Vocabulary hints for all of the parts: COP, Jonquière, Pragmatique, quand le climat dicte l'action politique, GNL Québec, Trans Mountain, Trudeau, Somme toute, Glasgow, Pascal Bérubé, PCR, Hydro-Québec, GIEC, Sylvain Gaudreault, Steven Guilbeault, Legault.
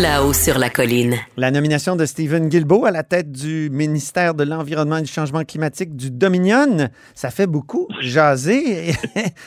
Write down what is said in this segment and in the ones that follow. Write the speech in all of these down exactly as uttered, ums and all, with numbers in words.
là-haut sur la colline. La nomination de Steven Guilbeault à la tête du ministère de l'Environnement et du Changement climatique du Dominion, ça fait beaucoup jaser,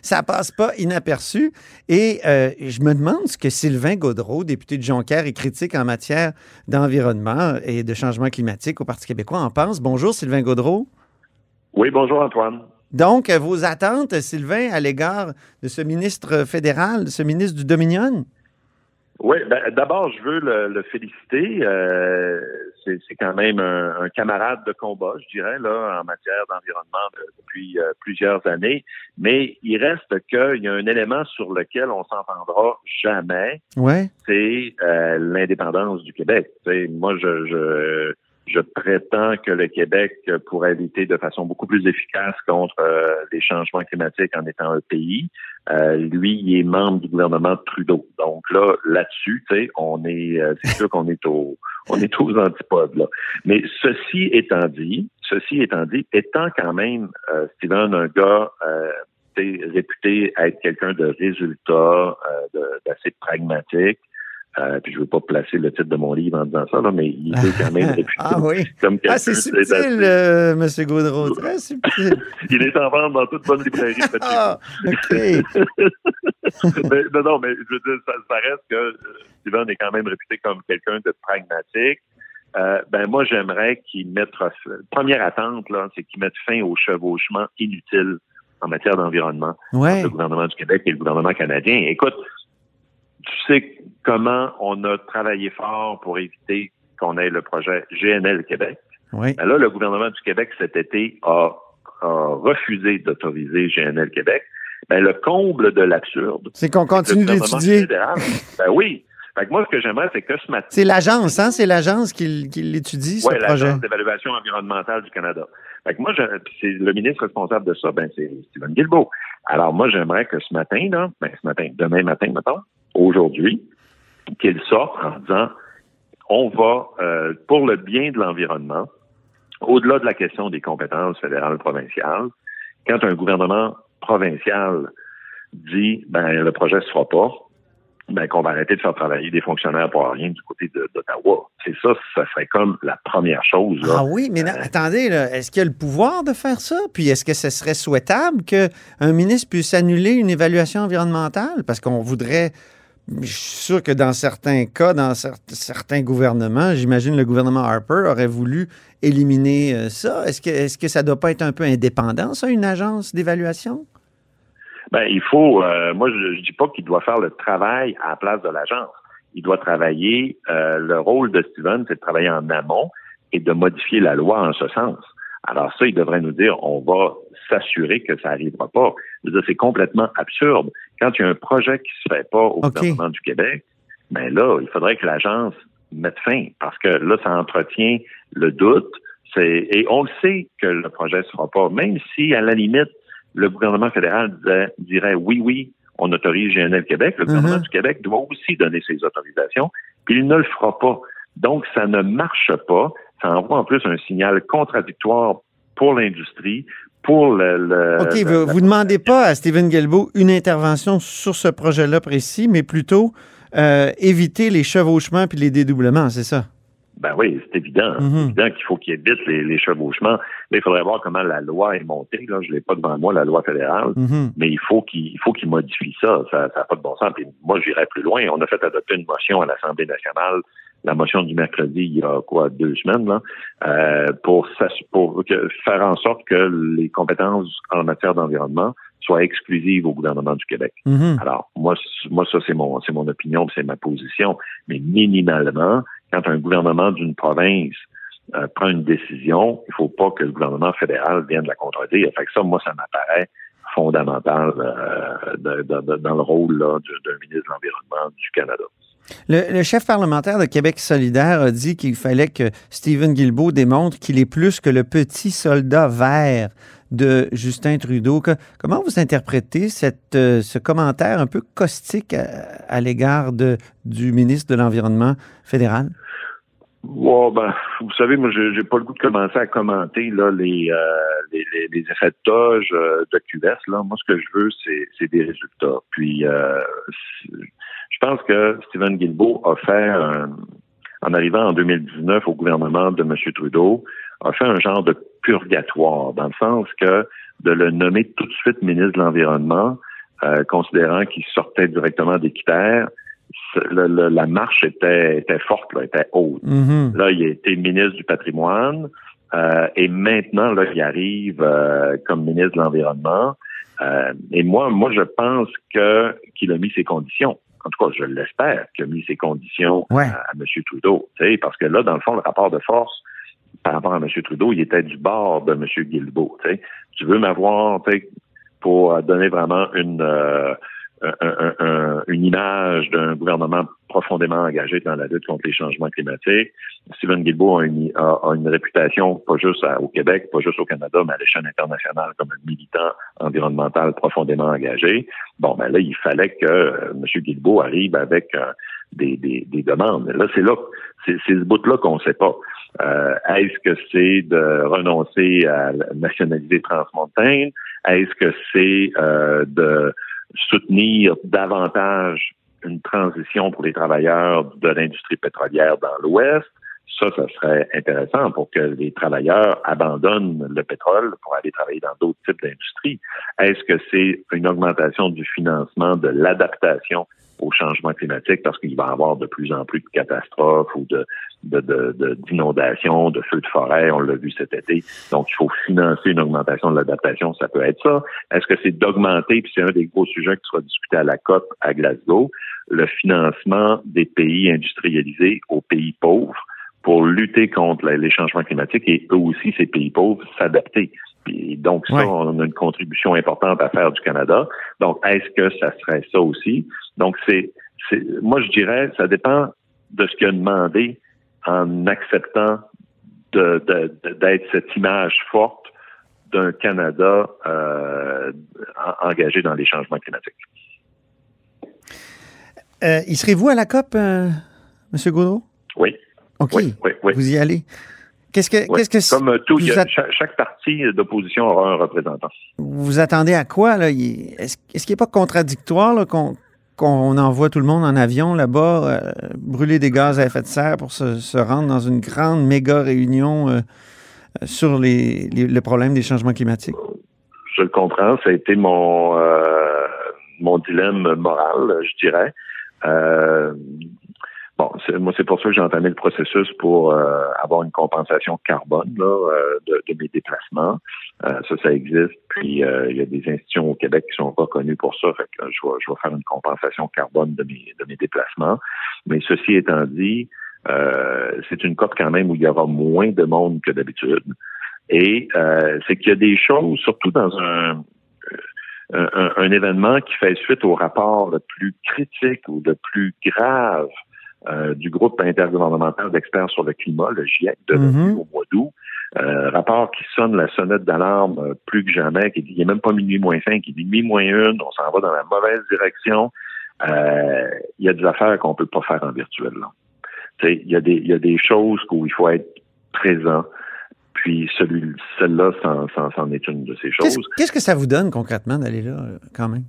ça passe pas inaperçu. Et euh, je me demande ce que Sylvain Gaudreault, député de Jonquière et critique en matière d'environnement et de changement climatique au Parti québécois, en pense. Bonjour Sylvain Gaudreault. Oui, bonjour Antoine. Donc, vos attentes, Sylvain, à l'égard de ce ministre fédéral, de ce ministre du Dominion? Oui, ben, d'abord, je veux le, le féliciter. Euh, c'est, c'est quand même un, un camarade de combat, je dirais, là, en matière d'environnement de, depuis euh, plusieurs années. Mais il reste qu'il y a un élément sur lequel on s'entendra jamais. Ouais. C'est euh, l'indépendance du Québec. T'sais, moi, je, je je prétends que le Québec pourrait lutter de façon beaucoup plus efficace contre euh, les changements climatiques en étant un pays. Euh, lui, il est membre du gouvernement Trudeau. Donc là, là-dessus, tu sais, on est, euh, c'est sûr qu'on est au, on est aux antipodes là. Mais ceci étant dit, ceci étant dit, étant quand même euh, Steven un gars euh, réputé être quelqu'un de résultat, euh, de, d'assez pragmatique. Euh, puis je veux pas placer le titre de mon livre en disant ça, là, mais il est quand même réputé. Ah oui? Comme ah, c'est subtil, assez... euh, M. Gaudreault, très subtil. Il est en vente dans toute bonne librairie. Ah, OK. mais, non, non, mais je veux dire, ça, ça reste que Steven est quand même réputé comme quelqu'un de pragmatique. Euh, ben moi, j'aimerais qu'il mette... Première attente, là, c'est qu'il mette fin au chevauchement inutile en matière d'environnement ouais. entre le gouvernement du Québec et le gouvernement canadien. Écoute, tu sais comment on a travaillé fort pour éviter qu'on ait le projet G N L Québec. Oui. Ben là, le gouvernement du Québec, cet été, a, a refusé d'autoriser G N L Québec. Ben, le comble de l'absurde... C'est qu'on continue d'étudier. Ben oui. Fait que moi, ce que j'aimerais, c'est que ce matin... C'est l'agence, hein? C'est l'agence qui, qui l'étudie, ce ouais, projet. Oui, l'agence d'évaluation environnementale du Canada. Fait que moi, je, c'est le ministre responsable de ça, ben c'est Steven Guilbeault. Alors moi, j'aimerais que ce matin, là, ben ce matin, demain matin, mettons, aujourd'hui, qu'il sorte en disant on va, euh, pour le bien de l'environnement, au-delà de la question des compétences fédérales provinciales, quand un gouvernement provincial dit ben le projet se fera pas, ben qu'on va arrêter de faire travailler des fonctionnaires pour rien du côté de, d'Ottawa. C'est ça, ça serait comme la première chose. Là. Ah oui, mais non, euh, attendez, là, est-ce qu'il y a le pouvoir de faire ça? Puis est-ce que ce serait souhaitable qu'un ministre puisse annuler une évaluation environnementale? Parce qu'on voudrait... Je suis sûr que dans certains cas, dans cer- certains gouvernements, j'imagine le gouvernement Harper aurait voulu éliminer euh, ça. Est-ce que, est-ce que ça ne doit pas être un peu indépendant, ça, une agence d'évaluation? Ben, il faut... Euh, moi, je, je dis pas qu'il doit faire le travail à la place de l'agence. Il doit travailler... Euh, le rôle de Steven, c'est de travailler en amont et de modifier la loi en ce sens. Alors ça, il devrait nous dire, on va s'assurer que ça n'arrivera pas. Je veux dire, c'est complètement absurde. Quand il y a un projet qui se fait pas au okay. gouvernement du Québec, ben là, il faudrait que l'agence mette fin, parce que là, ça entretient le doute. C'est, et on le sait que le projet ne se fera pas, même si, à la limite, le gouvernement fédéral disait, dirait, oui, oui, on autorise G N L Québec, le uh-huh. gouvernement du Québec doit aussi donner ses autorisations, puis il ne le fera pas. Donc, ça ne marche pas. Ça envoie en plus un signal contradictoire pour l'industrie, pour le... le OK, le, vous ne demandez pas à Steven Guilbeault une intervention sur ce projet-là précis, mais plutôt euh, éviter les chevauchements puis les dédoublements, c'est ça? Ben oui, c'est évident. Mm-hmm. C'est évident qu'il faut qu'il évite les, les chevauchements. Mais il faudrait voir comment la loi est montée. Là, je l'ai pas devant moi, la loi fédérale. Mm-hmm. Mais il faut qu'il, il faut qu'il modifie ça. Ça n'a pas de bon sens. Puis moi, j'irais plus loin. On a fait adopter une motion à l'Assemblée nationale, la motion du mercredi, il y a quoi, deux semaines, là, euh, pour, pour que, faire en sorte que les compétences en matière d'environnement soient exclusives au gouvernement du Québec. Mm-hmm. Alors, moi, moi ça, c'est mon, c'est mon opinion, c'est ma position. Mais minimalement, quand un gouvernement d'une province euh, prend une décision, il ne faut pas que le gouvernement fédéral vienne la contredire. Fait que ça, moi, ça m'apparaît fondamental euh, de, de, de, dans le rôle là, du, d'un ministre de l'Environnement du Canada. Le, le chef parlementaire de Québec solidaire a dit qu'il fallait que Steven Guilbeault démontre qu'il est plus que le petit soldat vert de Justin Trudeau. Que, comment vous interprétez cette, euh, ce commentaire un peu caustique à, à l'égard de, du ministre de l'Environnement fédéral? Oh, ben, vous savez, moi, j'ai pas le goût de commencer à commenter là les euh, les, les, les effets de toge euh, de Q S. Là, moi, ce que je veux, c'est c'est des résultats. Puis, euh, je pense que Steven Guilbeault a fait, euh, en arrivant en deux mille dix-neuf au gouvernement de M. Trudeau, a fait un genre de purgatoire, dans le sens que de le nommer tout de suite ministre de l'Environnement, euh, considérant qu'il sortait directement des critères. Le, le, la marche était, était forte, là, était haute. Mm-hmm. Là, il était ministre du patrimoine euh, et maintenant, là, il arrive euh, comme ministre de l'Environnement. Euh, et moi, moi, je pense que qu'il a mis ses conditions. En tout cas, je l'espère qu'il a mis ses conditions ouais. à, à M. Trudeau. Parce que là, dans le fond, le rapport de force par rapport à M. Trudeau, il était du bord de M. Guilbeault. T'sais. Tu veux m'avoir pour donner vraiment une... Euh, Un, un, un, une image d'un gouvernement profondément engagé dans la lutte contre les changements climatiques. Steven Guilbeault a une, a, a une réputation, pas juste à, au Québec, pas juste au Canada, mais à l'échelle internationale comme un militant environnemental profondément engagé. Bon, ben là, il fallait que euh, M. Guilbeault arrive avec euh, des, des, des demandes. Là, c'est là, c'est ce bout-là qu'on ne sait pas. Euh, est-ce que c'est de renoncer à nationaliser Trans Mountain? Est-ce que c'est euh, de soutenir davantage une transition pour les travailleurs de l'industrie pétrolière dans l'Ouest? Ça, ça serait intéressant pour que les travailleurs abandonnent le pétrole pour aller travailler dans d'autres types d'industries. Est-ce que c'est une augmentation du financement de l'adaptation au changement climatique parce qu'il va y avoir de plus en plus de catastrophes ou de, de, de, de, d'inondations, de feux de forêt, on l'a vu cet été. Donc, il faut financer une augmentation de l'adaptation, ça peut être ça. Est-ce que c'est d'augmenter, puis c'est un des gros sujets qui sera discuté à la COP à Glasgow, le financement des pays industrialisés aux pays pauvres pour lutter contre les changements climatiques et eux aussi, ces pays pauvres, s'adapter. Et donc, ça, ouais. on a une contribution importante à faire du Canada. Donc, est-ce que ça serait ça aussi? Donc, c'est, c'est, moi, je dirais, ça dépend de ce qu'il a demandé en acceptant de, de, de, d'être cette image forte d'un Canada euh, engagé dans les changements climatiques. Euh, y serez-vous à la COP, euh, M. Gaudreault? Oui. OK. Oui, oui, oui. Vous y allez? Qu'est-ce que, oui. qu'est-ce que Comme tout, il y a, att- chaque, chaque parti d'opposition aura un représentant. Vous attendez à quoi, là? Est-ce, est-ce qu'il n'est pas contradictoire là, qu'on, qu'on envoie tout le monde en avion là-bas, euh, brûler des gaz à effet de serre pour se, se rendre dans une grande méga réunion euh, sur les, les, le problème des changements climatiques? Je le comprends. Ça a été mon, euh, mon dilemme moral, je dirais. Euh, Bon, c'est, moi, c'est pour ça que j'ai entamé le processus pour euh, avoir une compensation carbone là, euh, de, de mes déplacements. Euh, ça, ça existe. Puis, euh, il y a des institutions au Québec qui sont reconnues pour ça. Fait que là, je vais, je vais faire une compensation carbone de mes, de mes déplacements. Mais ceci étant dit, euh, c'est une COP quand même où il y aura moins de monde que d'habitude. Et euh, c'est qu'il y a des choses, surtout dans un... Un, un, un événement qui fait suite au rapport le plus critique ou le plus grave euh, du groupe intergouvernemental d'experts sur le climat, le GIEC, de mm-hmm. au mois d'août. Euh, rapport qui sonne la sonnette d'alarme euh, plus que jamais, qui dit il n'est même pas minuit moins cinq, il est minuit moins une, on s'en va dans la mauvaise direction. Il euh, y a des affaires qu'on peut pas faire en virtuel. Il y a des il y a des choses où il faut être présent. Puis celui, celle-là, c'en, c'en, c'en est une de ces choses. Qu'est-ce, qu'est-ce que ça vous donne concrètement d'aller là, quand même?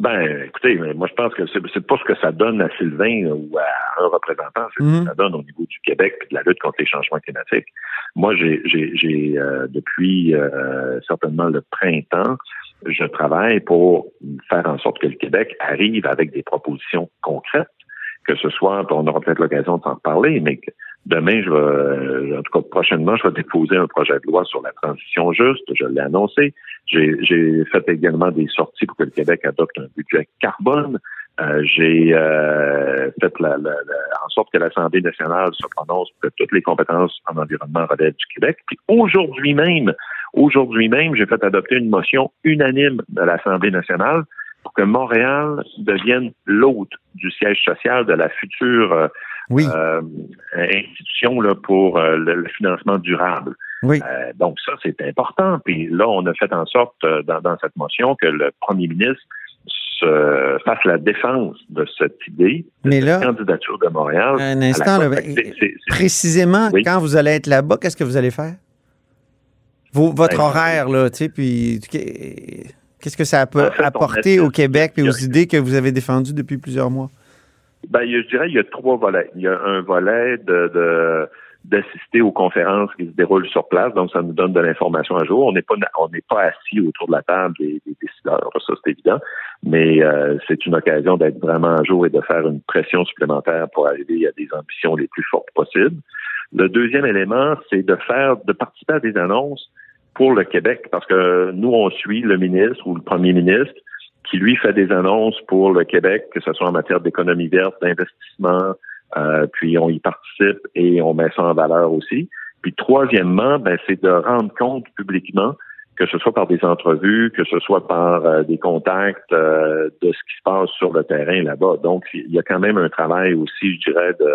Ben, écoutez, moi je pense que c'est, c'est pas ce que ça donne à Sylvain ou à un représentant, c'est mmh. ce que ça donne au niveau du Québec et de la lutte contre les changements climatiques. Moi, j'ai, j'ai, j'ai euh, depuis euh, certainement le printemps, je travaille pour faire en sorte que le Québec arrive avec des propositions concrètes, que ce soit, on aura peut-être l'occasion de s'en parler, mais que, demain, je vais, en tout cas prochainement, je vais déposer un projet de loi sur la transition juste. Je l'ai annoncé. J'ai, j'ai fait également des sorties pour que le Québec adopte un budget carbone. Euh, j'ai euh, fait la, la, la, en sorte que l'Assemblée nationale se prononce pour que toutes les compétences en environnement relèvent du Québec. Puis aujourd'hui même, aujourd'hui même, j'ai fait adopter une motion unanime de l'Assemblée nationale pour que Montréal devienne l'hôte du siège social de la future euh, oui. euh, institution là, pour euh, le, le financement durable. Oui. Euh, donc ça, c'est important. Puis là, on a fait en sorte, euh, dans, dans cette motion, que le premier ministre se fasse la défense de cette idée, de mais là, cette candidature de Montréal. Un instant, là, c'est, c'est, c'est, précisément, oui. Quand vous allez être là-bas, qu'est-ce que vous allez faire? Vos, votre ben, horaire, là, tu sais, puis qu'est-ce que ça peut en fait, apporter au Québec et aux idées que vous avez défendues depuis plusieurs mois? Ben, je dirais qu'il y a trois volets. Il y a un volet de... de d'assister aux conférences qui se déroulent sur place, donc ça nous donne de l'information à jour. On n'est pas on n'est pas assis autour de la table des, des décideurs, ça c'est évident, mais euh, c'est une occasion d'être vraiment à jour et de faire une pression supplémentaire pour arriver à des ambitions les plus fortes possibles. Le deuxième élément, c'est de faire, de participer à des annonces pour le Québec, parce que nous, on suit le ministre ou le premier ministre qui, lui, fait des annonces pour le Québec, que ce soit en matière d'économie verte, d'investissement, Euh, puis on y participe et on met ça en valeur aussi. Puis troisièmement, ben c'est de rendre compte publiquement, que ce soit par des entrevues, que ce soit par euh, des contacts euh, de ce qui se passe sur le terrain là-bas. Donc il y a quand même un travail aussi, je dirais, de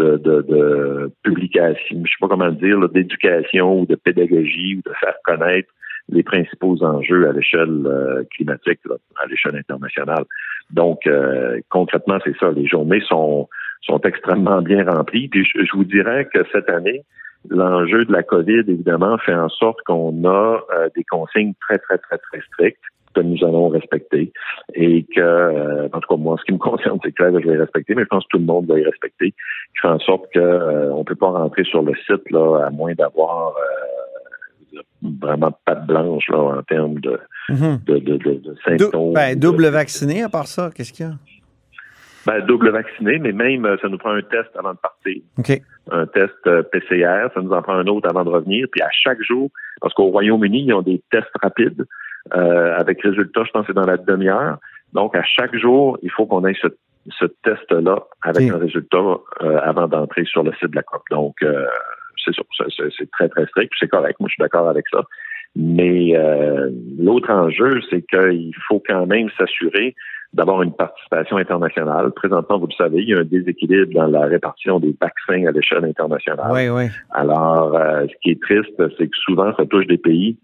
de de, de publication, je sais pas comment le dire, là, d'éducation ou de pédagogie ou de faire connaître les principaux enjeux à l'échelle euh, climatique, là, à l'échelle internationale. Donc euh, concrètement, c'est ça. Les journées sont sont extrêmement bien remplis. Puis je, je vous dirais que cette année, l'enjeu de la COVID, évidemment, fait en sorte qu'on a euh, des consignes très, très, très, très strictes que nous allons respecter et que, euh, en tout cas, moi, en ce qui me concerne, c'est clair que je vais les respecter, mais je pense que tout le monde va les respecter, qui fait en sorte qu'on euh, ne peut pas rentrer sur le site là à moins d'avoir... Euh, vraiment patte blanche là, en termes de, mm-hmm. de, de, de, de symptômes. Du- ben, double de... vacciné, à part ça, qu'est-ce qu'il y a? Ben, double vacciné, mais même, ça nous prend un test avant de partir. Okay. Un test P C R, ça nous en prend un autre avant de revenir. Puis à chaque jour, parce qu'au Royaume-Uni, ils ont des tests rapides euh, avec résultat, je pense que c'est dans la demi-heure. Donc, à chaque jour, il faut qu'on ait ce, ce test-là avec okay. un résultat euh, avant d'entrer sur le site de la COP. Donc, euh, c'est sûr, c'est, c'est très, très strict, puis c'est correct. Moi, je suis d'accord avec ça. Mais euh, l'autre enjeu, c'est qu'il faut quand même s'assurer d'avoir une participation internationale. Présentement, vous le savez, il y a un déséquilibre dans la répartition des vaccins à l'échelle internationale. Oui, oui. Alors, euh, ce qui est triste, c'est que souvent, ça touche des pays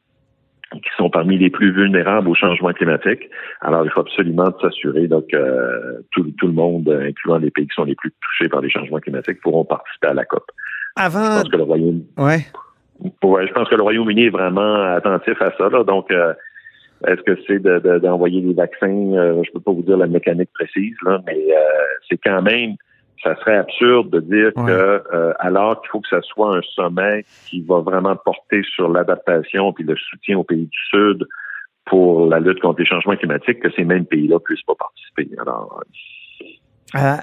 qui sont parmi les plus vulnérables au changement climatique. Alors, il faut absolument s'assurer donc euh, tout, tout le monde, incluant les pays qui sont les plus touchés par les changements climatiques, pourront participer à la COP. Avant... Je pense que le Royaume... Ouais. Ouais, je pense que le Royaume-Uni est vraiment attentif à ça, là. Donc... Euh, Est-ce que c'est de, de, d'envoyer des vaccins? Euh, je peux pas vous dire la mécanique précise, là, mais euh, c'est quand même, ça serait absurde de dire ouais. que euh, alors qu'il faut que ça soit un sommet qui va vraiment porter sur l'adaptation puis le soutien aux pays du Sud pour la lutte contre les changements climatiques, que ces mêmes pays-là puissent pas participer. Alors, euh, euh,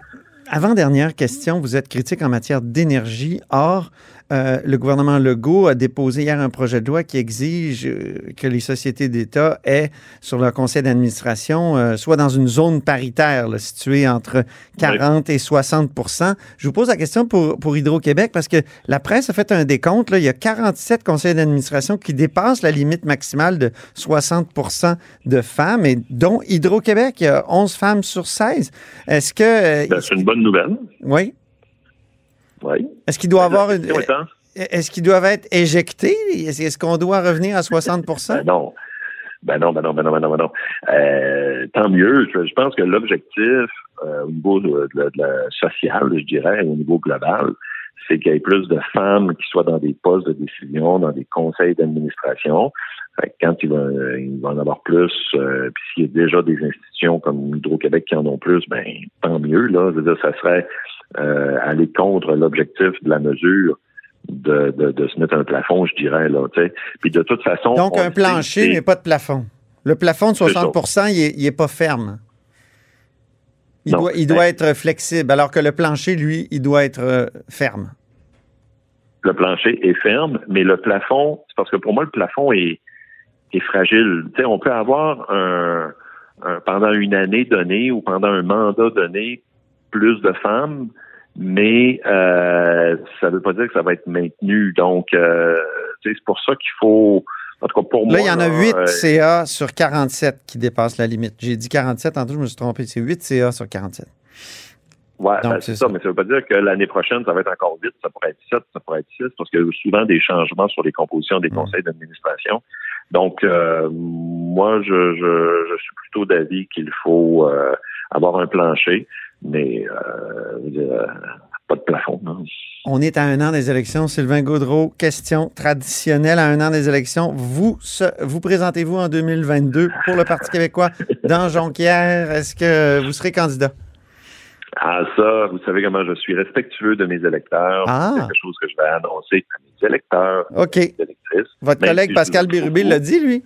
avant-dernière question, vous êtes critique en matière d'énergie. Or, euh, le gouvernement Legault a déposé hier un projet de loi qui exige euh, que les sociétés d'État aient, sur leur conseil d'administration, euh, soit dans une zone paritaire, là, située entre quarante oui. et soixante pour cent. Je vous pose la question pour, pour Hydro-Québec, parce que la presse a fait un décompte. Là, il y a quarante-sept conseils d'administration qui dépassent la limite maximale de soixante pour cent de femmes, et dont Hydro-Québec, il y a onze femmes sur seize. Est-ce que... Euh, ben, c'est une bonne nouvelle. Oui. Oui. Est-ce qu'il doit avoir une... Est-ce qu'ils doivent être éjectés? Est-ce qu'on doit revenir à soixante pour cent? Ben non. Ben non, ben non, ben non, ben non, ben non. Euh, tant mieux. Je pense que l'objectif euh, au niveau de, de, de, de social, je dirais, au niveau global, c'est qu'il y ait plus de femmes qui soient dans des postes de décision, dans des conseils d'administration. Fait que quand il va, il va en avoir plus, euh, puis s'il y a déjà des institutions comme Hydro-Québec qui en ont plus, ben tant mieux, là. Je veux dire, ça serait euh, aller contre l'objectif de la mesure de, de, de se mettre un plafond, je dirais, là, tu sais. Puis de toute façon... Donc un plancher, mais pas de plafond. Le plafond de soixante pour cent, il est, il est pas ferme. Il, non, doit, il doit être flexible, alors que le plancher, lui, il doit être euh, ferme. Le plancher est ferme, mais le plafond, c'est parce que pour moi, le plafond est, est fragile. Tu sais, on peut avoir un, un, pendant une année donnée ou pendant un mandat donné plus de femmes, mais euh, ça ne veut pas dire que ça va être maintenu. Donc, euh, tu sais, c'est pour ça qu'il faut... En tout cas, pour là, moi, il y en a huit euh, C A sur quarante-sept qui dépassent la limite. J'ai dit quarante-sept, en tout, je me suis trompé. C'est huit C A sur quarante-sept. Oui, ben, c'est, c'est ça, ça, mais ça ne veut pas dire que l'année prochaine, ça va être encore huit, ça pourrait être sept, ça pourrait être six, parce qu'il y a souvent des changements sur les compositions des mmh. conseils d'administration. Donc, euh, moi, je, je, je suis plutôt d'avis qu'il faut euh, avoir un plancher, mais euh, euh, pas de plafond. Non. On est à un an des élections. Sylvain Gaudreault, question traditionnelle à un an des élections. Vous se, vous présentez-vous en deux mille vingt-deux pour le Parti québécois dans Jonquière? Est-ce que vous serez candidat? Ah, ça, vous savez comment je suis respectueux de mes électeurs. Ah. C'est quelque chose que je vais annoncer à mes électeurs. OK. Mes électrices. Votre Même collègue si Pascal Bérubé l'a dit, lui?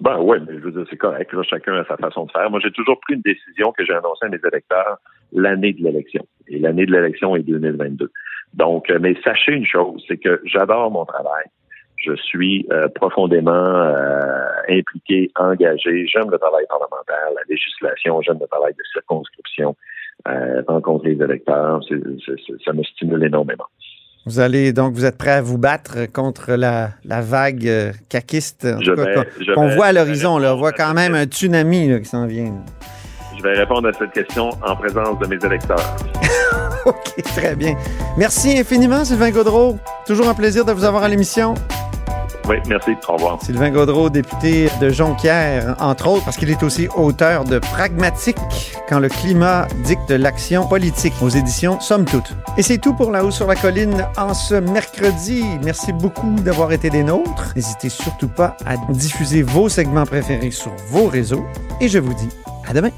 Ben oui, mais je veux dire, c'est correct. Là, chacun a sa façon de faire. Moi, j'ai toujours pris une décision que j'ai annoncée à mes électeurs l'année de l'élection. Et l'année de l'élection est deux mille vingt-deux. Donc, mais sachez une chose, c'est que j'adore mon travail. Je suis euh, profondément euh, impliqué, engagé. J'aime le travail parlementaire, la législation. J'aime le travail de circonscription, euh, rencontrer les électeurs. C'est, c'est, c'est, ça me stimule énormément. Vous allez donc, vous êtes prêt à vous battre contre la, la vague euh, caquiste en tout cas, vais, qu'on vais, voit à l'horizon. Là, on voit quand même un tsunami là, qui s'en vient. Je vais répondre à cette question en présence de mes électeurs. OK, très bien. Merci infiniment, Sylvain Gaudreault. Toujours un plaisir de vous avoir à l'émission. Oui, merci. Au revoir. Sylvain Gaudreault, député de Jonquière, entre autres, parce qu'il est aussi auteur de Pragmatique, quand le climat dicte l'action politique, aux éditions Somme toute. Et c'est tout pour La Haut sur la colline en ce mercredi. Merci beaucoup d'avoir été des nôtres. N'hésitez surtout pas à diffuser vos segments préférés sur vos réseaux. Et je vous dis à demain.